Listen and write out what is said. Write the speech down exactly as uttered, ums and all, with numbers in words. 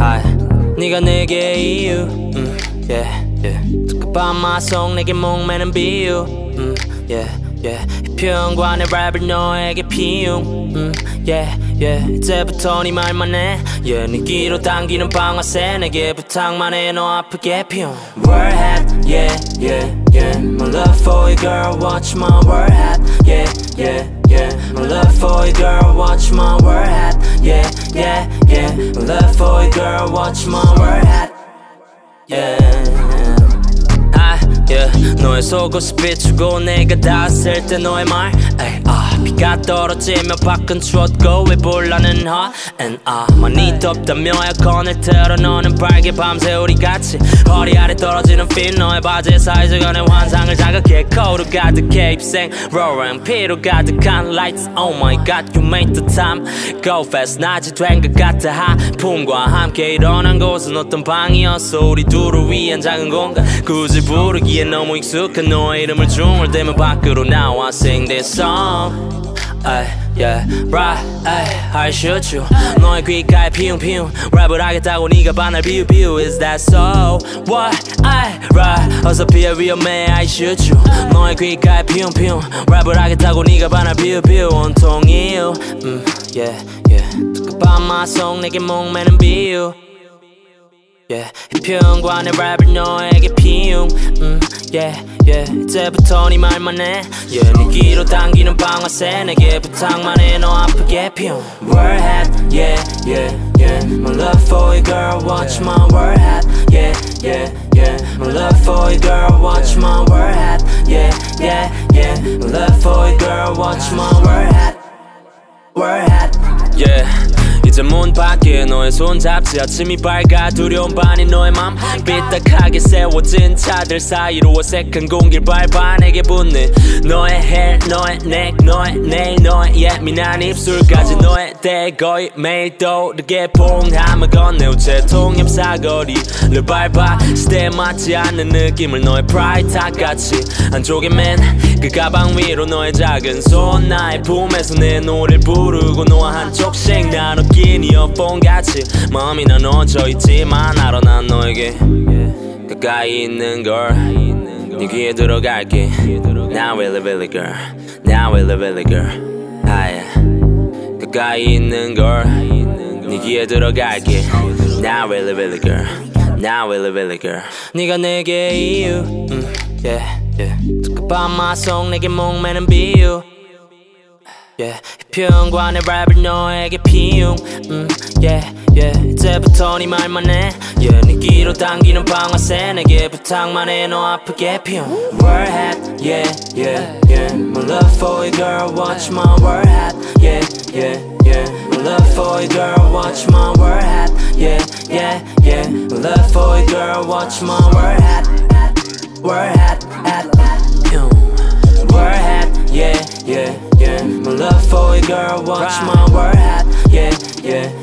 I 네가 내게 이유 음, yeah, yeah. 특급한 마성 내게 목매는 비유 음, yeah, yeah. 표현과 내 랩을 너에게 피움 음, yeah, yeah. 이제부터 네 말만 해 yeah, 네 귀로 당기는 방아쇠 내게 부탁만 해 너 아프게 피움 Warhead yeah, yeah, yeah. My love for you girl watch my warhead yeah, yeah, yeah. My love for you girl watch my warhead yeah, yeah, yeah. My love for you girl watch my warhead yeah. I, yeah. 너의 속옷이 비추고 내가 닿았을 때 너의 말 에이, 아, 비가 떨어지며 밖은 추웠고 왜 불나는 hot and I 많이 덥다며 에어컨을 틀어 너는 빨개 밤새 우리같이 허리 아래 떨어지는 핏 너의 바지 사이즈가 내 환상을 자극해 거울 가득해 입생 roaring 피로 가득한 lights oh my god you made the time go fast 낮이 된 것 같아 하품과 함께 일어난 곳은 어떤 방이었어 우리 둘을 위한 작은 공간 굳이 부르기에 너무 익숙한 너의 이름을 중얼대며 밖으로 나와 sing this song Ay, yeah, right, ay, I shoot you 너의 귓가에 피움 피움 랩을 하겠다고 네가 반할 비유 비유 Is that so? What? Ay, right 어서 피해 위험해 I shoot you 너의 귓가에 피움 피움 랩을 하겠다고 네가 반할 비유 비유 온통 이유 음, yeah, yeah 특급한 마성 내게 목매는 비유 Yeah, 이 표현과 내 랩을 너에게 피움 음, yeah, yeah. 이제부터 네 말만 해 yeah, 네 귀로 당기는 방아쇠 내게 부탁만 해 너 아프게 피움 Warhead, yeah, yeah, yeah My love for you girl, watch my warhead Yeah, yeah, yeah My love for you girl, watch my warhead Yeah, yeah, yeah My love for you girl, watch my warhead Warhead Yeah 이제 문 밖에 너의 손잡지 아침이 밝아 두려운 반이 너의 맘 삐딱하게 세워진 차들 사이로 어색한 공기를 밟아 내게 붙는 너의 hair 너의 neck 너의 nail 너의 예민한 입술까지 너의 때 거의 매일 떠오르게 봉함을 건네 우체 통협 사거리를 밟아 시대에 맞지 않는 느낌을 너의 프라이탁같이 한쪽에 맨 그 가방 위로 너의 작은 손 나의 품에서 내 노래를 부르고 너와 한쪽씩 나눠 긴 이어폰같이 마음이 난 얹혀있지만 알아 난 너에게 가까이 있는걸 네 귀에 들어갈게 Now really really girl Now really really girl 아, yeah. 가까이 있는걸 네 귀에 들어갈게 Now really really girl Now really really girl 네가 내게 이유 음, yeah, yeah. 특급한 마성 내게 목매는 비유 Yeah, 이 표현과 내 랩을 너에게 피움 음, yeah, yeah. 이제부터 네 말만 해 yeah, 네 귀로 당기는 방아쇠 내게 부탁만 해 너 아프게 피움 Warhead, yeah, yeah, yeah My love for you girl, watch my warhead Yeah, yeah, yeah My love for you girl, watch my warhead Yeah, yeah, yeah My love for you girl, watch my warhead Warhead, yeah Warhead, yeah, yeah My love for you, girl, watch my warhead, yeah, yeah